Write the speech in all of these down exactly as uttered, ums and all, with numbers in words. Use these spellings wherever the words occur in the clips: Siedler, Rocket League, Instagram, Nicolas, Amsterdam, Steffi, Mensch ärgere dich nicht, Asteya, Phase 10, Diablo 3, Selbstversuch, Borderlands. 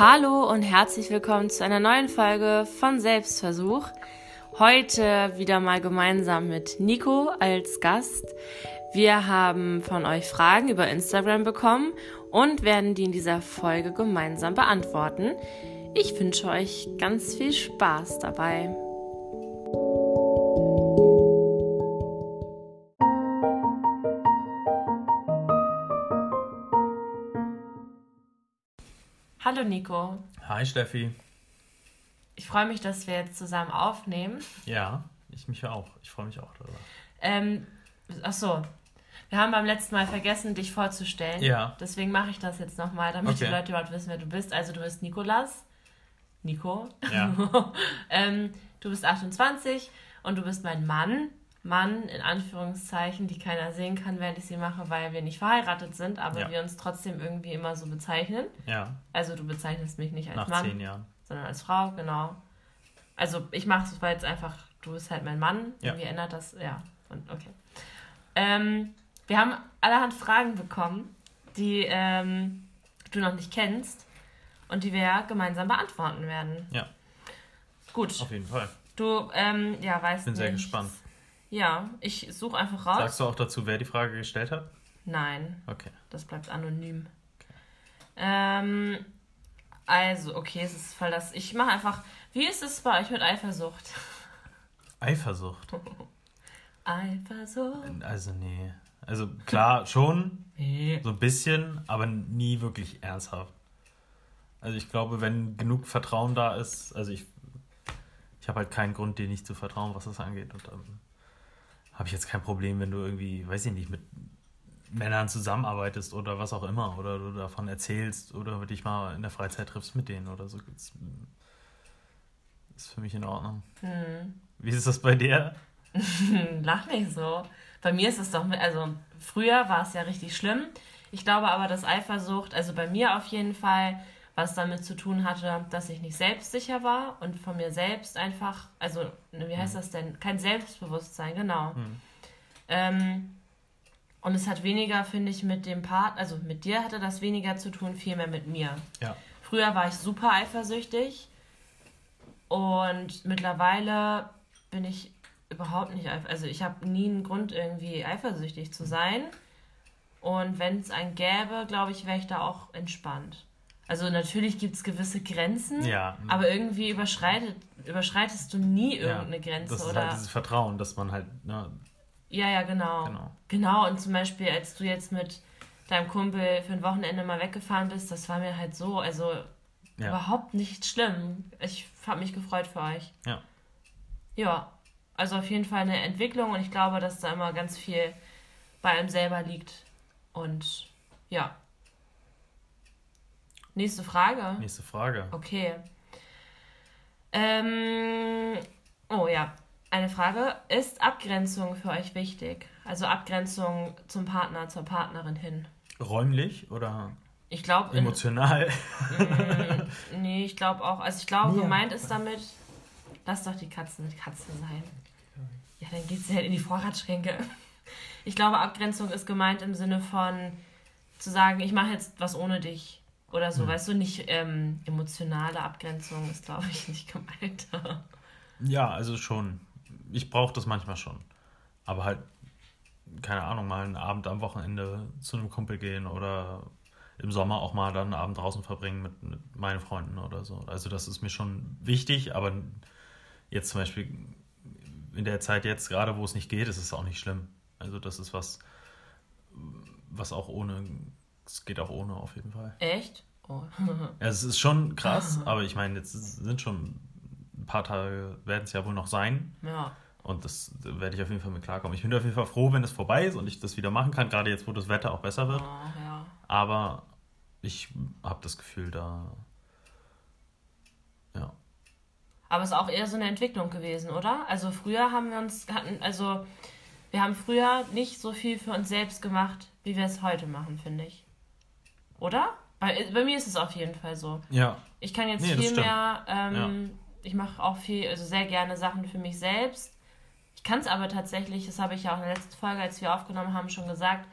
Hallo und herzlich willkommen zu einer neuen Folge von Selbstversuch. Heute wieder mal gemeinsam mit Nico als Gast. Wir haben von euch Fragen über Instagram bekommen und werden die in dieser Folge gemeinsam beantworten. Ich wünsche euch ganz viel Spaß dabei. Hallo Nico. Hi Steffi. Ich freue mich, dass wir jetzt zusammen aufnehmen. Ja, ich mich auch. Ich freue mich auch darüber. Ähm, achso, wir haben beim letzten Mal vergessen, dich vorzustellen. Ja. Deswegen mache ich das jetzt nochmal, damit okay. Die Leute überhaupt wissen, wer du bist. Also du bist Nicolas. Nico. Ja. ähm, du bist achtundzwanzig und du bist mein Mann. Mann in Anführungszeichen, die keiner sehen kann, während ich sie mache, weil wir nicht verheiratet sind, aber ja. Wir uns trotzdem irgendwie immer so bezeichnen. Ja. Also du bezeichnest mich nicht als Nach Mann, zehn Jahren. Sondern als Frau, genau. Also ich mache es, weil jetzt einfach, du bist halt mein Mann, ja. Irgendwie ändert das, ja. Und okay. Ähm, wir haben allerhand Fragen bekommen, die ähm, du noch nicht kennst und die wir gemeinsam beantworten werden. Ja. Gut. Auf jeden Fall. Du, ähm, ja, weißt du. Ich bin sehr gespannt. Ja, ich suche einfach raus. Sagst du auch dazu, wer die Frage gestellt hat? Nein. Okay. Das bleibt anonym. Okay. Ähm, also, okay, es ist voll das... Ich mache einfach... Wie ist es bei euch mit Eifersucht? Eifersucht? Eifersucht? Also, nee. Also, klar, schon. Nee. So ein bisschen, aber nie wirklich ernsthaft. Also, ich glaube, wenn genug Vertrauen da ist... Also, ich, ich habe halt keinen Grund, dir nicht zu vertrauen, was das angeht. Und dann... Habe ich jetzt kein Problem, wenn du irgendwie, weiß ich nicht, mit Männern zusammenarbeitest oder was auch immer. Oder du davon erzählst oder dich mal in der Freizeit triffst mit denen oder so. Das ist für mich in Ordnung. Hm. Wie ist das bei dir? Lach nicht so. Bei mir ist es doch, also früher war es ja richtig schlimm. Ich glaube aber, dass Eifersucht, also bei mir auf jeden Fall, was damit zu tun hatte, dass ich nicht selbstsicher war und von mir selbst einfach, also wie heißt das denn? Kein Selbstbewusstsein, genau. Hm. Ähm, und es hat weniger, finde ich, mit dem Partner, also mit dir hatte das weniger zu tun, vielmehr mit mir. Ja. Früher war ich super eifersüchtig und mittlerweile bin ich überhaupt nicht eifersüchtig. Also ich habe nie einen Grund, irgendwie eifersüchtig zu sein. Und wenn es einen gäbe, glaube ich, wäre ich da auch entspannt. Also natürlich gibt es gewisse Grenzen, ja, aber irgendwie überschreitet, überschreitest du nie irgendeine ja, Grenze. Das ist oder? Halt dieses Vertrauen, dass man halt... Ne, ja, ja, genau. genau. Genau, und zum Beispiel, als du jetzt mit deinem Kumpel für ein Wochenende mal weggefahren bist, das war mir halt so, also ja. Überhaupt nicht schlimm. Ich habe mich gefreut für euch. Ja. Ja, also auf jeden Fall eine Entwicklung und ich glaube, dass da immer ganz viel bei einem selber liegt. Und ja... Nächste Frage. Nächste Frage. Okay. Ähm, oh ja, eine Frage. Ist Abgrenzung für euch wichtig? Also Abgrenzung zum Partner, zur Partnerin hin. Räumlich oder ich glaub, emotional? In, nee, ich glaube auch. Also ich glaube, ja. Gemeint ist damit, lass doch die Katzen die Katze sein. Ja, dann geht sie halt in die Vorratsschränke. Ich glaube, Abgrenzung ist gemeint im Sinne von zu sagen, ich mache jetzt was ohne dich. Oder so, hm. Weißt du, nicht ähm, emotionale Abgrenzung ist, glaube ich, nicht gemeint. Ja, also schon. Ich brauche das manchmal schon. Aber halt, keine Ahnung, mal einen Abend am Wochenende zu einem Kumpel gehen oder im Sommer auch mal dann einen Abend draußen verbringen mit, mit meinen Freunden oder so. Also das ist mir schon wichtig, aber jetzt zum Beispiel in der Zeit jetzt, gerade wo es nicht geht, ist es auch nicht schlimm. Also das ist was, was auch ohne... Es geht auch ohne auf jeden Fall. Echt? Oh. Ja, es ist schon krass, aber ich meine, jetzt sind schon ein paar Tage, werden es ja wohl noch sein. Ja. Und das werde ich auf jeden Fall mit klarkommen. Ich bin auf jeden Fall froh, wenn es vorbei ist und ich das wieder machen kann, gerade jetzt, wo das Wetter auch besser wird. Oh, ja. Aber ich habe das Gefühl, da... Ja. Aber es ist auch eher so eine Entwicklung gewesen, oder? Also früher haben wir uns... hatten also wir haben früher nicht so viel für uns selbst gemacht, wie wir es heute machen, finde ich. Oder? Bei, bei mir ist es auf jeden Fall so. Ja. Ich kann jetzt nee, viel mehr, ähm, ja. Ich mache auch viel, also sehr gerne Sachen für mich selbst. Ich kann es aber tatsächlich, das habe ich ja auch in der letzten Folge, als wir aufgenommen haben, schon gesagt,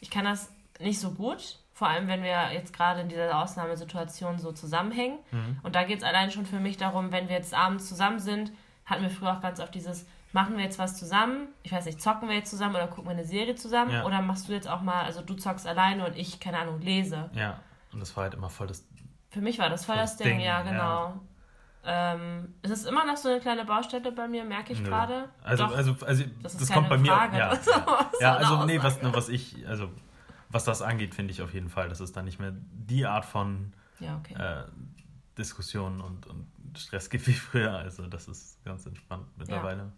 ich kann das nicht so gut. Vor allem, wenn wir jetzt gerade in dieser Ausnahmesituation so zusammenhängen. Mhm. Und da geht es allein schon für mich darum, wenn wir jetzt abends zusammen sind, hatten wir früher auch ganz oft dieses, machen wir jetzt was zusammen? Ich weiß nicht, zocken wir jetzt zusammen oder gucken wir eine Serie zusammen? Ja. Oder machst du jetzt auch mal, also du zockst alleine und ich, keine Ahnung, lese. Ja, und das war halt immer voll das... Für mich war das voll das, das Ding, Ding, ja, genau. Ja. Ähm, es ist immer noch so eine kleine Baustelle bei mir, merke ich gerade. Also, also, also das, das kommt bei mir. Frage, ja, das ja also nee, was, was ich, also was das angeht, finde ich auf jeden Fall, dass es dann nicht mehr die Art von ja, okay. äh, Diskussionen und, und Stress gibt wie früher. Also das ist ganz entspannt mittlerweile. Ja.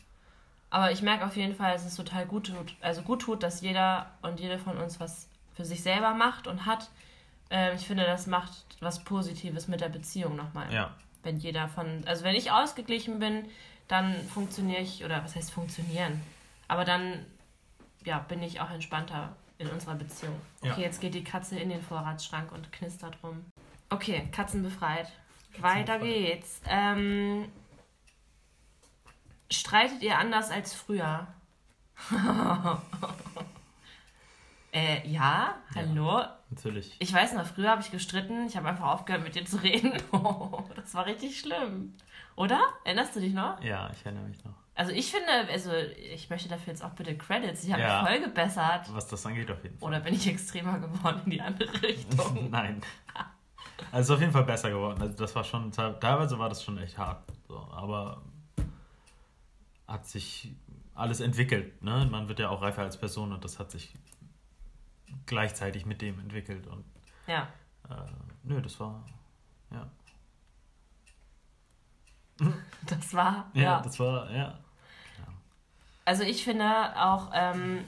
Aber ich merke auf jeden Fall, dass es total gut tut, also gut tut, dass jeder und jede von uns was für sich selber macht und hat. Äh, ich finde, das macht was Positives mit der Beziehung nochmal. Ja. Wenn jeder von, also wenn ich ausgeglichen bin, dann funktioniere ich, oder was heißt funktionieren? Aber dann, ja, bin ich auch entspannter in unserer Beziehung. Okay, ja. Jetzt geht die Katze in den Vorratsschrank und knistert rum. Okay, Katzen befreit. Katzen Weiter befreit. geht's. Ähm, streitet ihr anders als früher? Äh, ja, hallo. Ja, natürlich. Ich weiß noch, früher habe ich gestritten. Ich habe einfach aufgehört, mit dir zu reden. Oh, das war richtig schlimm. Oder? Erinnerst du dich noch? Ja, ich erinnere mich noch. Also ich finde, also ich möchte dafür jetzt auch bitte Credits. Ich habe ja, mich voll gebessert. Was das angeht auf jeden Fall. Oder bin ich extremer geworden in die andere Richtung? Nein. Also auf jeden Fall besser geworden. Also das war schon, teilweise war das schon echt hart. So, aber hat sich alles entwickelt. Ne? Man wird ja auch reifer als Person und das hat sich... gleichzeitig mit dem entwickelt und ja. Äh, nö, das war ja. Das war, ja. Ja, das war, ja. ja. Also ich finde auch, ähm,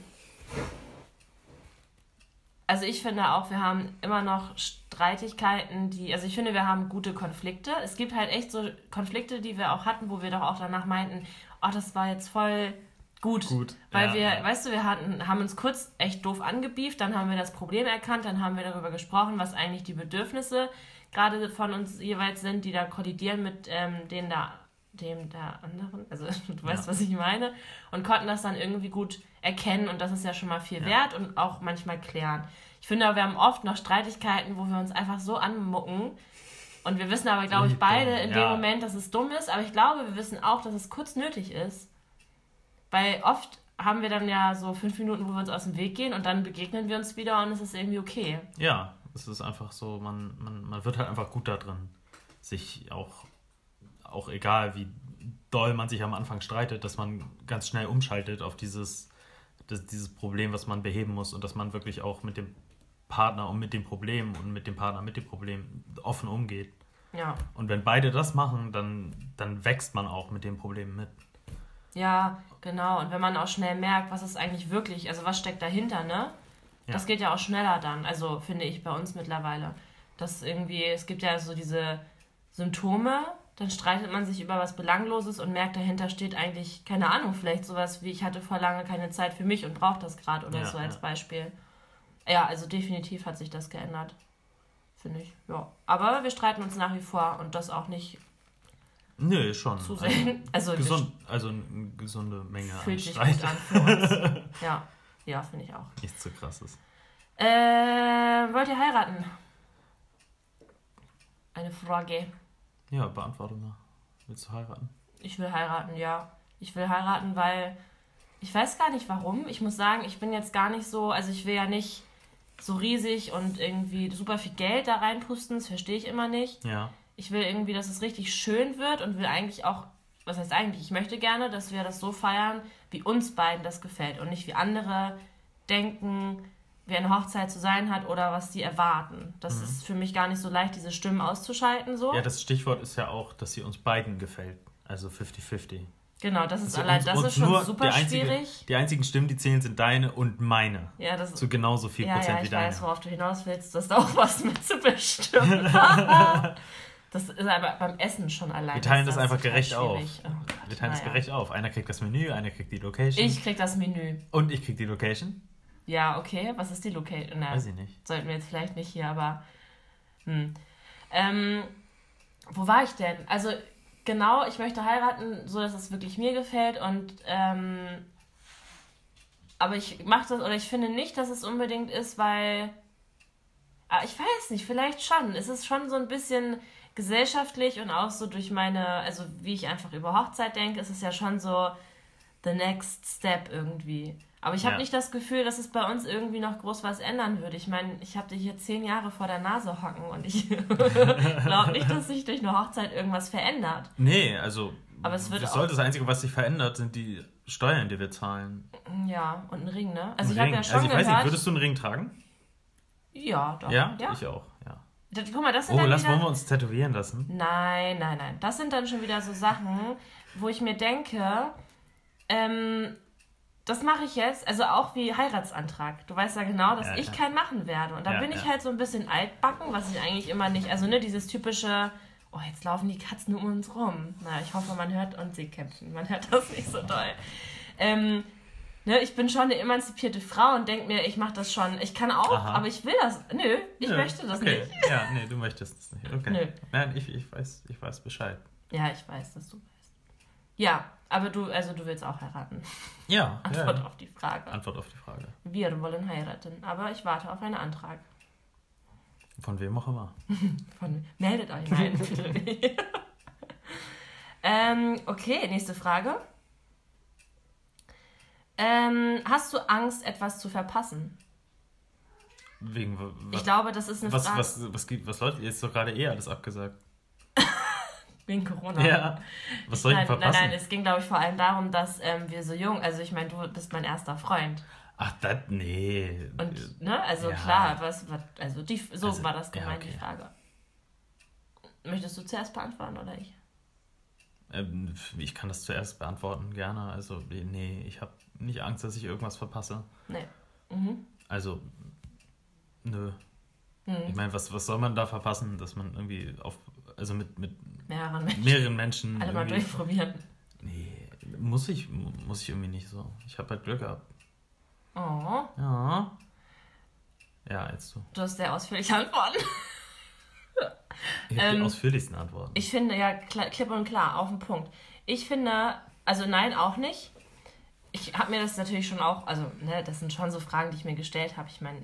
also ich finde auch, wir haben immer noch Streitigkeiten, die, also ich finde, wir haben gute Konflikte. Es gibt halt echt so Konflikte, die wir auch hatten, wo wir doch auch danach meinten, ach, das war jetzt voll... Gut, Gut, weil ja, wir, ja. weißt du, wir hatten, haben uns kurz echt doof angebieft, dann haben wir das Problem erkannt, dann haben wir darüber gesprochen, was eigentlich die Bedürfnisse gerade von uns jeweils sind, die da kollidieren mit ähm, denen da, dem da anderen, also du weißt, ja. was ich meine, und konnten das dann irgendwie gut erkennen und das ist ja schon mal viel ja. wert und auch manchmal klären. Ich finde, wir haben oft noch Streitigkeiten, wo wir uns einfach so anmucken und wir wissen aber, glaube ich, beide in ja. dem Moment, dass es dumm ist, aber ich glaube, wir wissen auch, dass es kurz nötig ist. Weil oft haben wir dann ja so fünf Minuten, wo wir uns aus dem Weg gehen und dann begegnen wir uns wieder und es ist irgendwie okay. Ja, es ist einfach so, man, man, man wird halt einfach gut da drin, sich auch, auch egal wie doll man sich am Anfang streitet, dass man ganz schnell umschaltet auf dieses, das, dieses Problem, was man beheben muss und dass man wirklich auch mit dem Partner und mit dem Problem und mit dem Partner mit dem Problem offen umgeht. Ja. Und wenn beide das machen, dann, dann wächst man auch mit dem Problem mit. Ja, genau. Und wenn man auch schnell merkt, was ist eigentlich wirklich, also was steckt dahinter, ne? Ja. Das geht ja auch schneller dann, also finde ich bei uns mittlerweile. Das irgendwie, es gibt ja so diese Symptome, dann streitet man sich über was Belangloses und merkt, dahinter steht eigentlich, keine Ahnung, vielleicht sowas wie, ich hatte vor lange keine Zeit für mich und brauche das gerade oder ja, so als ja. Beispiel. Ja, also definitiv hat sich das geändert, finde ich, ja. Aber wir streiten uns nach wie vor und das auch nicht... Nö, schon. Zu sehen. Also, also, gesund, also eine gesunde Menge an Streit. An für uns. Ja, ja finde ich auch. Nichts zu krasses. Äh, wollt ihr heiraten? Eine Frage. Ja, beantworte mal. Willst du heiraten? Ich will heiraten, ja. Ich will heiraten, weil ich weiß gar nicht warum. Ich muss sagen, ich bin jetzt gar nicht so, also ich will ja nicht so riesig und irgendwie super viel Geld da reinpusten. Das verstehe ich immer nicht. Ja. Ich will irgendwie, dass es richtig schön wird und will eigentlich auch, was heißt eigentlich, ich möchte gerne, dass wir das so feiern, wie uns beiden das gefällt und nicht wie andere denken, wie eine Hochzeit zu sein hat oder was sie erwarten. Das mhm. ist für mich gar nicht so leicht, diese Stimmen auszuschalten. So. Ja, das Stichwort ist ja auch, dass sie uns beiden gefällt, also fifty fifty. Genau, das ist, allein, uns, das ist schon super einzige, schwierig. Die einzigen Stimmen, die zählen, sind deine und meine. Ja, das, zu genauso viel ja, Prozent ja, wie deine. Ja, ich weiß, worauf du hinaus willst, das ist auch was mit zu bestimmen. Das ist aber beim Essen schon allein. Wir teilen das, das einfach gerecht auf. Oh Gott, wir teilen das ja. gerecht auf. Einer kriegt das Menü, einer kriegt die Location. Ich krieg das Menü. Und ich krieg die Location. Ja, okay. Was ist die Location? Na, weiß ich nicht. Sollten wir jetzt vielleicht nicht hier, aber... Hm. Ähm, wo war ich denn? Also genau, ich möchte heiraten, so dass es wirklich mir gefällt. Und ähm, aber ich mache das, oder ich finde nicht, dass es unbedingt ist, weil... ich weiß nicht, vielleicht schon. Es ist schon so ein bisschen gesellschaftlich und auch so durch meine, also wie ich einfach über Hochzeit denke, ist es ja schon so the next step irgendwie. Aber ich habe ja. nicht das Gefühl, dass es bei uns irgendwie noch groß was ändern würde. Ich meine, ich habe dich hier zehn Jahre vor der Nase hocken und ich glaube nicht, dass sich durch eine Hochzeit irgendwas verändert. Nee, also aber es wird das, sollte das Einzige, was sich verändert, sind die Steuern, die wir zahlen. Ja, und ein Ring, ne? Also ein ich habe ja schon also ich gehört... Weiß nicht, würdest du einen Ring tragen? Ja, doch. Ja, ja. Ich auch, ja. Guck mal, das sind oh, dann lass, wieder... wollen wir uns tätowieren lassen? Nein, nein, nein. Das sind dann schon wieder so Sachen, wo ich mir denke, ähm, das mache ich jetzt, also auch wie Heiratsantrag. Du weißt ja genau, dass ja, ich ja. keinen machen werde. Und da ja, bin ich ja. halt so ein bisschen altbacken, was ich eigentlich immer nicht, also ne, dieses typische, oh, jetzt laufen die Katzen um uns rum. Na, ich hoffe, man hört uns sie kämpfen. Man hört das nicht so doll. Ähm, Ne, ich bin schon eine emanzipierte Frau und denke mir, ich mache das schon. Ich kann auch, Aha. aber ich will das. Nö, ich Nö, möchte das okay. nicht. Ja, nee, du möchtest das nicht. Okay. Nö. Nein, ich, ich, weiß, ich weiß Bescheid. Ja, ich weiß, dass du weißt. Ja, aber du, also du willst auch heiraten. Ja. Antwort ja. auf die Frage. Antwort auf die Frage. Wir wollen heiraten, aber ich warte auf einen Antrag. Von wem auch immer. Von, meldet euch mal. ähm, okay, nächste Frage. Ähm, hast du Angst, etwas zu verpassen? Wegen was? Ich glaube, das ist eine was, Frage. Was, was, was, gibt, was Leute, jetzt doch gerade eh alles abgesagt. Wegen Corona. Ja. Was soll ich denn verpassen? Nein, nein, es ging, glaube ich, vor allem darum, dass ähm, wir so jung, also ich meine, du bist mein erster Freund. Ach, das, nee. Und, ne, also ja. klar, was, was, also die, so also, war das gemeint, ja, okay. die Frage. Möchtest du zuerst beantworten oder ich? Ähm, ich kann das zuerst beantworten, gerne. Also, nee, ich habe nicht Angst, dass ich irgendwas verpasse. Nee. Mhm. Also, nö. Mhm. Ich meine, was, was soll man da verpassen, dass man irgendwie auf, also mit, mit mehreren Menschen, mehreren Menschen alle mal durchprobieren. Nee, muss ich, muss ich irgendwie nicht so. Ich habe halt Glück gehabt. Oh. Ja. Ja, jetzt du. Du hast sehr ausführliche Antworten. Ich habe ähm, die ausführlichsten Antworten. Ich finde, ja, klipp und klar, auf den Punkt. Ich finde, also nein, auch nicht. Ich habe mir das natürlich schon auch, also ne, das sind schon so Fragen, die ich mir gestellt habe. Ich meine,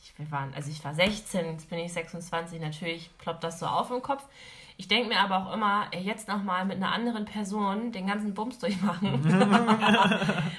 ich, wir waren, also ich war sechzehn, jetzt bin ich sechsundzwanzig, natürlich ploppt das so auf im Kopf. Ich denke mir aber auch immer, ey, jetzt nochmal mit einer anderen Person den ganzen Bums durchmachen.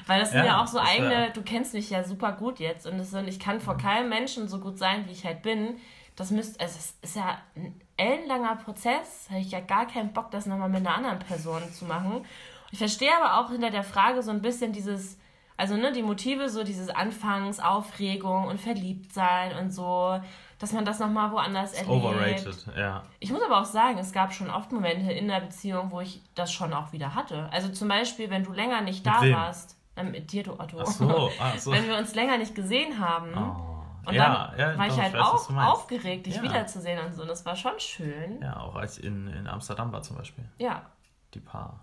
Weil das sind ja, ja auch so eigene, ja. du kennst mich ja super gut jetzt und, das, und ich kann vor keinem Menschen so gut sein, wie ich halt bin. Das müsst, also es ist ja ein ellenlanger Prozess, habe ich ja gar keinen Bock, das nochmal mit einer anderen Person zu machen. Ich verstehe aber auch hinter der Frage so ein bisschen dieses, also ne, die Motive, so dieses Anfangs, Aufregung und Verliebtsein und so, dass man das nochmal woanders erlebt. Overrated, ja. Ich muss aber auch sagen, es gab schon oft Momente in der Beziehung, wo ich das schon auch wieder hatte. Also zum Beispiel, wenn du länger nicht da mit warst, äh, mit dir, du Otto, ach so, ach so. wenn wir uns länger nicht gesehen haben, oh. Und ja, dann ja, war doch, ich halt ich weiß, auch aufgeregt, dich ja. wiederzusehen und so. Und das war schon schön. Ja, auch als ich in, in Amsterdam war zum Beispiel. Ja. Die paar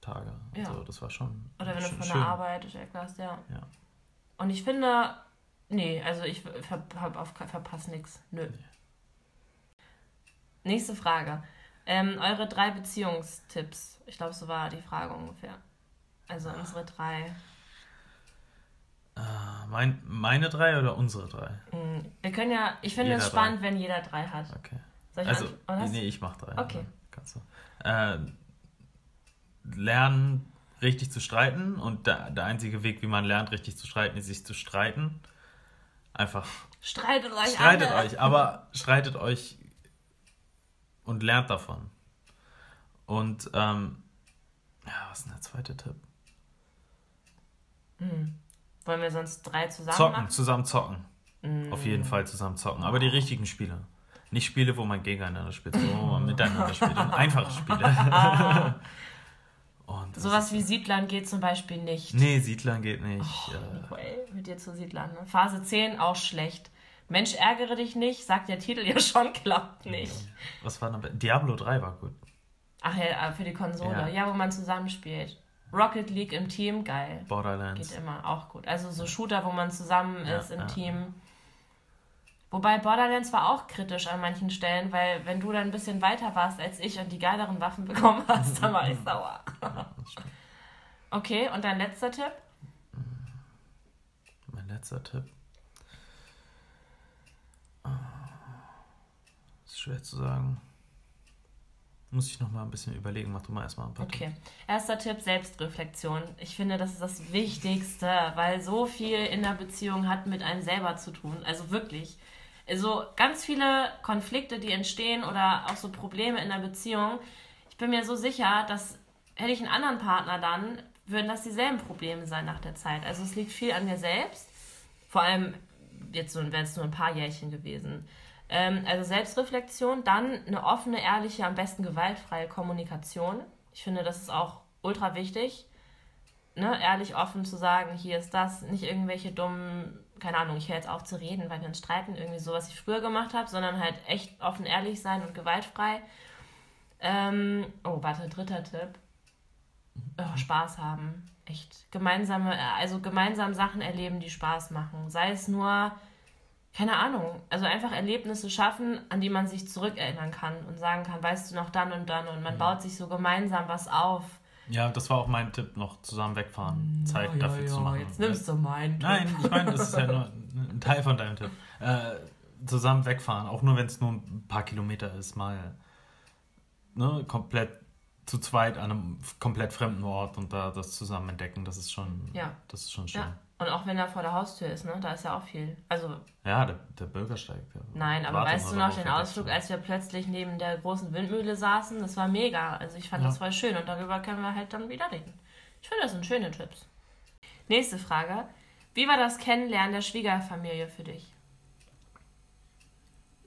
Tage. Ja. So, das war schon Oder wenn schon du von schön. Der Arbeit erklärst, ja. ja. Und ich finde, nee, also ich ver, ver, verpasse nichts. Nö. Nee. Nächste Frage. Ähm, eure drei Beziehungstipps. Ich glaube, so war die Frage ungefähr. Also ja. unsere drei... Mein, meine drei oder unsere drei? Wir können ja, ich finde es spannend, drei. Wenn jeder drei hat. Okay. Soll ich also, antw- nee, ich mach drei. Okay. Kannst du. Äh, lernen, richtig zu streiten. Und der, der einzige Weg, wie man lernt, richtig zu streiten, ist, sich zu streiten. Einfach. Streitet euch Streitet alle. euch, aber streitet euch und lernt davon. Und, ähm, ja, was ist denn der zweite Tipp? Hm. Wollen wir sonst drei zusammen zocken, machen? Zusammen zocken. Mm. Auf jeden Fall zusammen zocken. Aber die richtigen Spiele. Nicht Spiele, wo man gegeneinander spielt, sondern wo man miteinander spielt. Und einfache Spiele. Und sowas wie Siedlern geht zum Beispiel nicht. Nee, Siedlern geht nicht. Oh, äh, Nico, ey, mit dir zu Siedlern. Ne? Phase zehn auch schlecht. Mensch ärgere dich nicht, sagt der Titel ja schon, klappt nicht. Was war noch? Diablo drei war gut. Ach ja, für die Konsole. Ja, ja, wo man zusammenspielt. Rocket League im Team, geil. Borderlands. Geht immer, auch gut. Also so Shooter, wo man zusammen ist ja, im ja. Team. Wobei Borderlands war auch kritisch an manchen Stellen, weil wenn du dann ein bisschen weiter warst als ich und die geileren Waffen bekommen hast, dann war ich sauer. Okay, und dein letzter Tipp? Mein letzter Tipp? ist schwer zu sagen. Muss ich noch mal ein bisschen überlegen. Mach du mal erstmal ein paar Tipps. Okay. Erster Tipp, Selbstreflexion. Ich finde, das ist das Wichtigste, weil so viel in der Beziehung hat mit einem selber zu tun. Also wirklich. Also ganz viele Konflikte, die entstehen oder auch so Probleme in der Beziehung. Ich bin mir so sicher, dass hätte ich einen anderen Partner dann, würden das dieselben Probleme sein nach der Zeit. Also es liegt viel an mir selbst. Vor allem, jetzt so, wären es nur ein paar Jährchen gewesen. Also Selbstreflexion, dann eine offene, ehrliche, am besten gewaltfreie Kommunikation. Ich finde, das ist auch ultra wichtig, ne? Ehrlich, offen zu sagen, hier ist das, nicht irgendwelche dummen, keine Ahnung, ich höre jetzt auf zu reden, weil wir uns streiten, irgendwie so, was ich früher gemacht habe, sondern halt echt offen, ehrlich sein und gewaltfrei. Ähm, oh, warte, dritter Tipp. Oh, Spaß haben, echt. Gemeinsame, also gemeinsam Sachen erleben, die Spaß machen. Sei es nur... Keine Ahnung, also einfach Erlebnisse schaffen, an die man sich zurückerinnern kann und sagen kann, weißt du noch dann und dann und man ja. baut sich so gemeinsam was auf. Ja, das war auch mein Tipp, noch zusammen wegfahren, Zeit ja, dafür ja, zu machen. Jetzt nimmst du meinen Tipp. Nein, ich meine, das ist ja nur ein Teil von deinem Tipp. Äh, zusammen wegfahren, auch nur wenn es nur ein paar Kilometer ist, mal ne, komplett zu zweit an einem komplett fremden Ort und da das zusammen entdecken, das ist schon, ja. das ist schon schön. Ja. Und auch wenn er vor der Haustür ist, ne, da ist ja auch viel. Also ja, der, der Bürgersteig. Der Nein, aber weißt du noch den Ausflug, als wir plötzlich neben der großen Windmühle saßen? Das war mega. Also ich fand ja. das voll schön und darüber können wir halt dann wieder reden. Ich finde, das sind schöne Tipps. Nächste Frage. Wie war das Kennenlernen der Schwiegerfamilie für dich?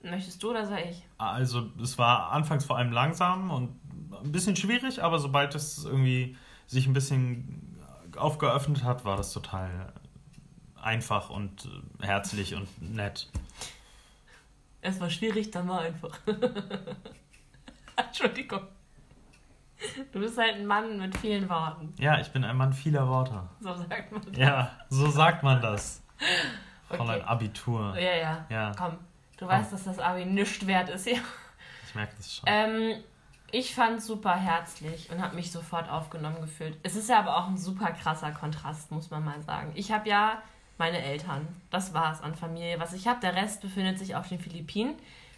Möchtest du oder soll ich? Also es war anfangs vor allem langsam und ein bisschen schwierig, aber sobald es irgendwie sich ein bisschen aufgeöffnet hat, war das total... einfach und herzlich und nett. Es war schwierig, dann war einfach. Entschuldigung. Du bist halt ein Mann mit vielen Worten. Ja, ich bin ein Mann vieler Worte. So sagt man das. Ja, so sagt man das. Okay. Von einem Abitur. Ja, ja, ja. Komm, du Komm. weißt, dass das Abi nichts wert ist. Ja. Ich merke das schon. Ähm, ich fand es super herzlich und habe mich sofort aufgenommen gefühlt. Es ist ja aber auch ein super krasser Kontrast, muss man mal sagen. Ich habe ja... meine Eltern. Das war es an Familie, was ich habe. Der Rest befindet sich auf den Philippinen.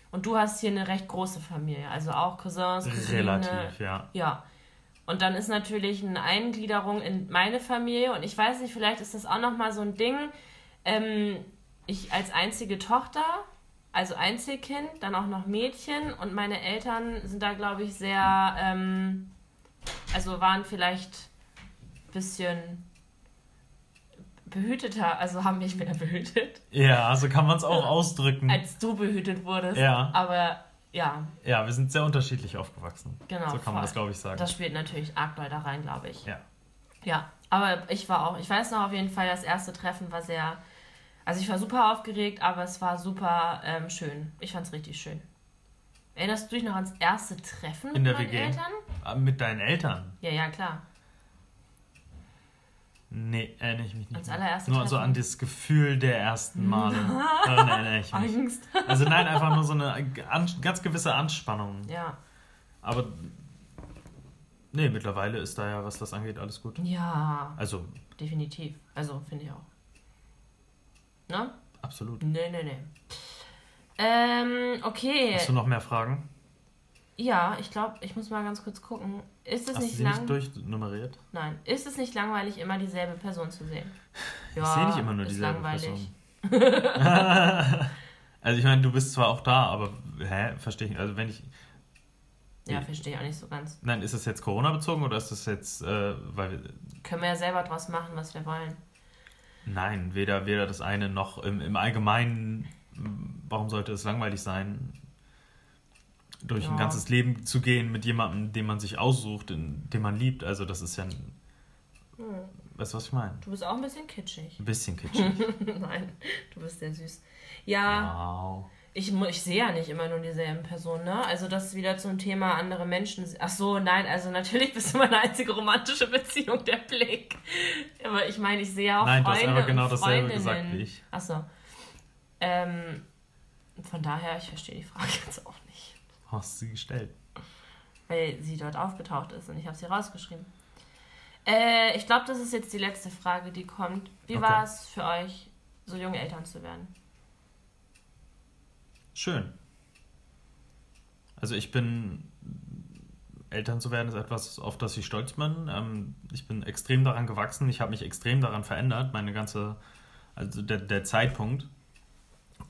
Und du hast hier eine recht große Familie. Also auch Cousins, Cousine. Relativ, ja. Ja. Und dann ist natürlich eine Eingliederung in meine Familie. Und ich weiß nicht, vielleicht ist das auch nochmal so ein Ding. Ähm, ich als einzige Tochter, also Einzelkind, dann auch noch Mädchen. Und meine Eltern sind da, glaube ich, sehr... Ähm, also waren vielleicht ein bisschen... behüteter, also haben mich wieder behütet. Ja, so kann man es auch ausdrücken. Als du behütet wurdest. Ja. Aber ja. Ja, wir sind sehr unterschiedlich aufgewachsen. Genau. So kann voll. man das, glaube ich, sagen. Das spielt natürlich arg doll da rein, glaube ich. Ja. Ja, aber ich war auch, ich weiß noch auf jeden Fall, das erste Treffen war sehr, also ich war super aufgeregt, aber es war super ähm, schön. Ich fand es richtig schön. Erinnerst du dich noch ans erste Treffen mit meinen W G? Eltern? Mit deinen Eltern? Ja, ja, klar. Nee, erinnere ich mich nicht. Als allererste Nur Treffen? so an das Gefühl der ersten Male. Daran erinnere ich mich. Angst. Also nein, einfach nur so eine ganz gewisse Anspannung. Ja. Aber nee, mittlerweile ist da ja, was das angeht, alles gut. Ja. Also. Definitiv. Also, finde ich auch. Ne? Absolut. Nee, nee, nee. Ähm, okay. Hast du noch mehr Fragen? Ja, ich glaube, ich muss mal ganz kurz gucken. Ist es Hast nicht, lang- nicht durchnummeriert? Nein. Ist es nicht langweilig, immer dieselbe Person zu sehen? Ja, ich sehe nicht immer nur dieselbe langweilig. Person. Also ich meine, du bist zwar auch da, aber hä? Verstehe ich nicht. Also wenn ich... Ja, verstehe ich auch nicht so ganz. Nein, ist das jetzt Corona-bezogen oder ist das jetzt... Äh, weil wir, können wir ja selber draus machen, was wir wollen. Nein, weder, weder das eine noch im, im Allgemeinen. Warum sollte es langweilig sein? Durch ja. ein ganzes Leben zu gehen mit jemandem, den man sich aussucht, in, den man liebt. Also das ist ja... Ein, hm. Weißt du, was ich meine? Du bist auch ein bisschen kitschig. Ein bisschen kitschig. Nein, du bist sehr süß. Ja, wow. ich, ich sehe ja nicht immer nur dieselben Personen, ne? Also das wieder zum Thema andere Menschen... Ach so, nein, also natürlich bist du meine einzige romantische Beziehung, der Blick. Aber ich meine, ich sehe ja auch nein, Freunde und Freundinnen. Nein, du hast einfach genau dasselbe gesagt wie ich. Ach so. Ähm, von daher, ich verstehe die Frage jetzt auch nicht. Hast du sie gestellt? Weil sie dort aufgetaucht ist und ich habe sie rausgeschrieben. Äh, ich glaube, das ist jetzt die letzte Frage, die kommt. Wie okay. war es für euch, so junge Eltern zu werden? Schön. Also ich bin, Eltern zu werden ist etwas, auf das ich stolz bin. Ähm, ich bin extrem daran gewachsen, ich habe mich extrem daran verändert, meine ganze, also der, der Zeitpunkt.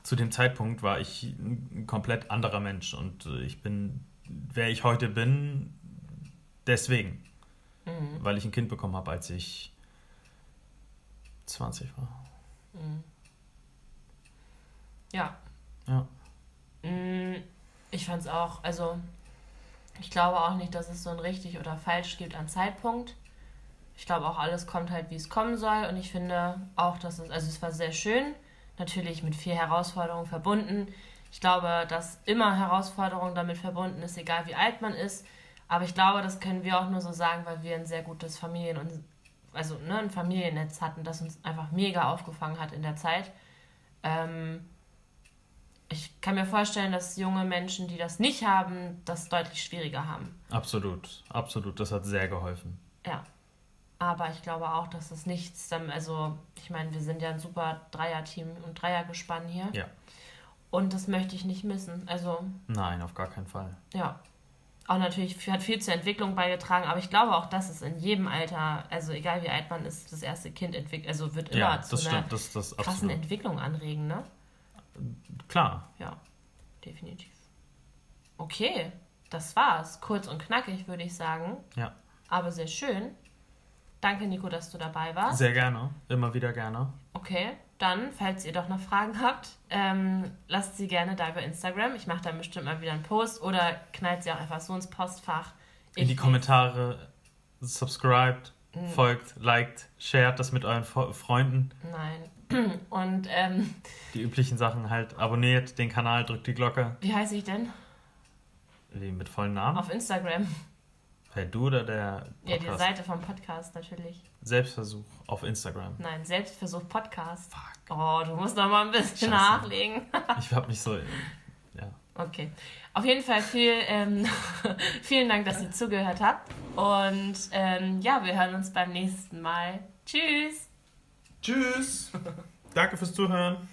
Zu dem Zeitpunkt war ich ein komplett anderer Mensch und ich bin, wer ich heute bin, deswegen. Mhm. Weil ich ein Kind bekommen habe, als ich zwanzig war. Mhm. Ja. Ja. Ich fand's auch, also ich glaube auch nicht, dass es so ein richtig oder falsch gibt an Zeitpunkt. Ich glaube auch, alles kommt halt, wie es kommen soll, und ich finde auch, dass es, also es war sehr schön, natürlich mit viel Herausforderungen verbunden. Ich glaube, dass immer Herausforderungen damit verbunden ist, egal wie alt man ist. Aber ich glaube, das können wir auch nur so sagen, weil wir ein sehr gutes Familien- und also ne, ein Familiennetz hatten, das uns einfach mega aufgefangen hat in der Zeit. Ähm, ich kann mir vorstellen, dass junge Menschen, die das nicht haben, das deutlich schwieriger haben. Absolut, absolut. Das hat sehr geholfen. Ja, aber ich glaube auch, dass das nichts, also ich meine, wir sind ja ein super Dreier-Team und Dreiergespann hier. Ja. Und das möchte ich nicht missen. Also, nein, auf gar keinen Fall. Ja. Auch natürlich hat viel zur Entwicklung beigetragen, aber ich glaube auch, dass es in jedem Alter, also egal wie alt man ist, das erste Kind entwickelt, also wird immer ja, zu das einer stimmt, das, das krassen absolut. Entwicklung anregen, ne? Klar. Ja, definitiv. Okay, das war's. Kurz und knackig, würde ich sagen. Ja. Aber sehr schön. Danke, Nico, dass du dabei warst. Sehr gerne. Immer wieder gerne. Okay, dann, falls ihr doch noch Fragen habt, ähm, lasst sie gerne da über Instagram. Ich mache da bestimmt mal wieder einen Post oder knallt sie auch einfach so ins Postfach. Ich In die Kommentare. Subscribed, mhm. folgt, liked, shared das mit euren Fo- Freunden. Nein. Und ähm, die üblichen Sachen halt. Abonniert den Kanal, drückt die Glocke. Wie heiße ich denn? Wie, mit vollen Namen? Auf Instagram. Hey, du oder der Podcast? Ja, die Seite vom Podcast natürlich. Selbstversuch auf Instagram. Nein, Selbstversuch Podcast. Fuck. Oh, du musst noch mal ein bisschen Scheiße. nachlegen. Ich hab mich so... Ja. Okay. Auf jeden Fall viel, ähm, vielen Dank, dass ihr zugehört habt. Und ähm, ja, wir hören uns beim nächsten Mal. Tschüss. Tschüss. Danke fürs Zuhören.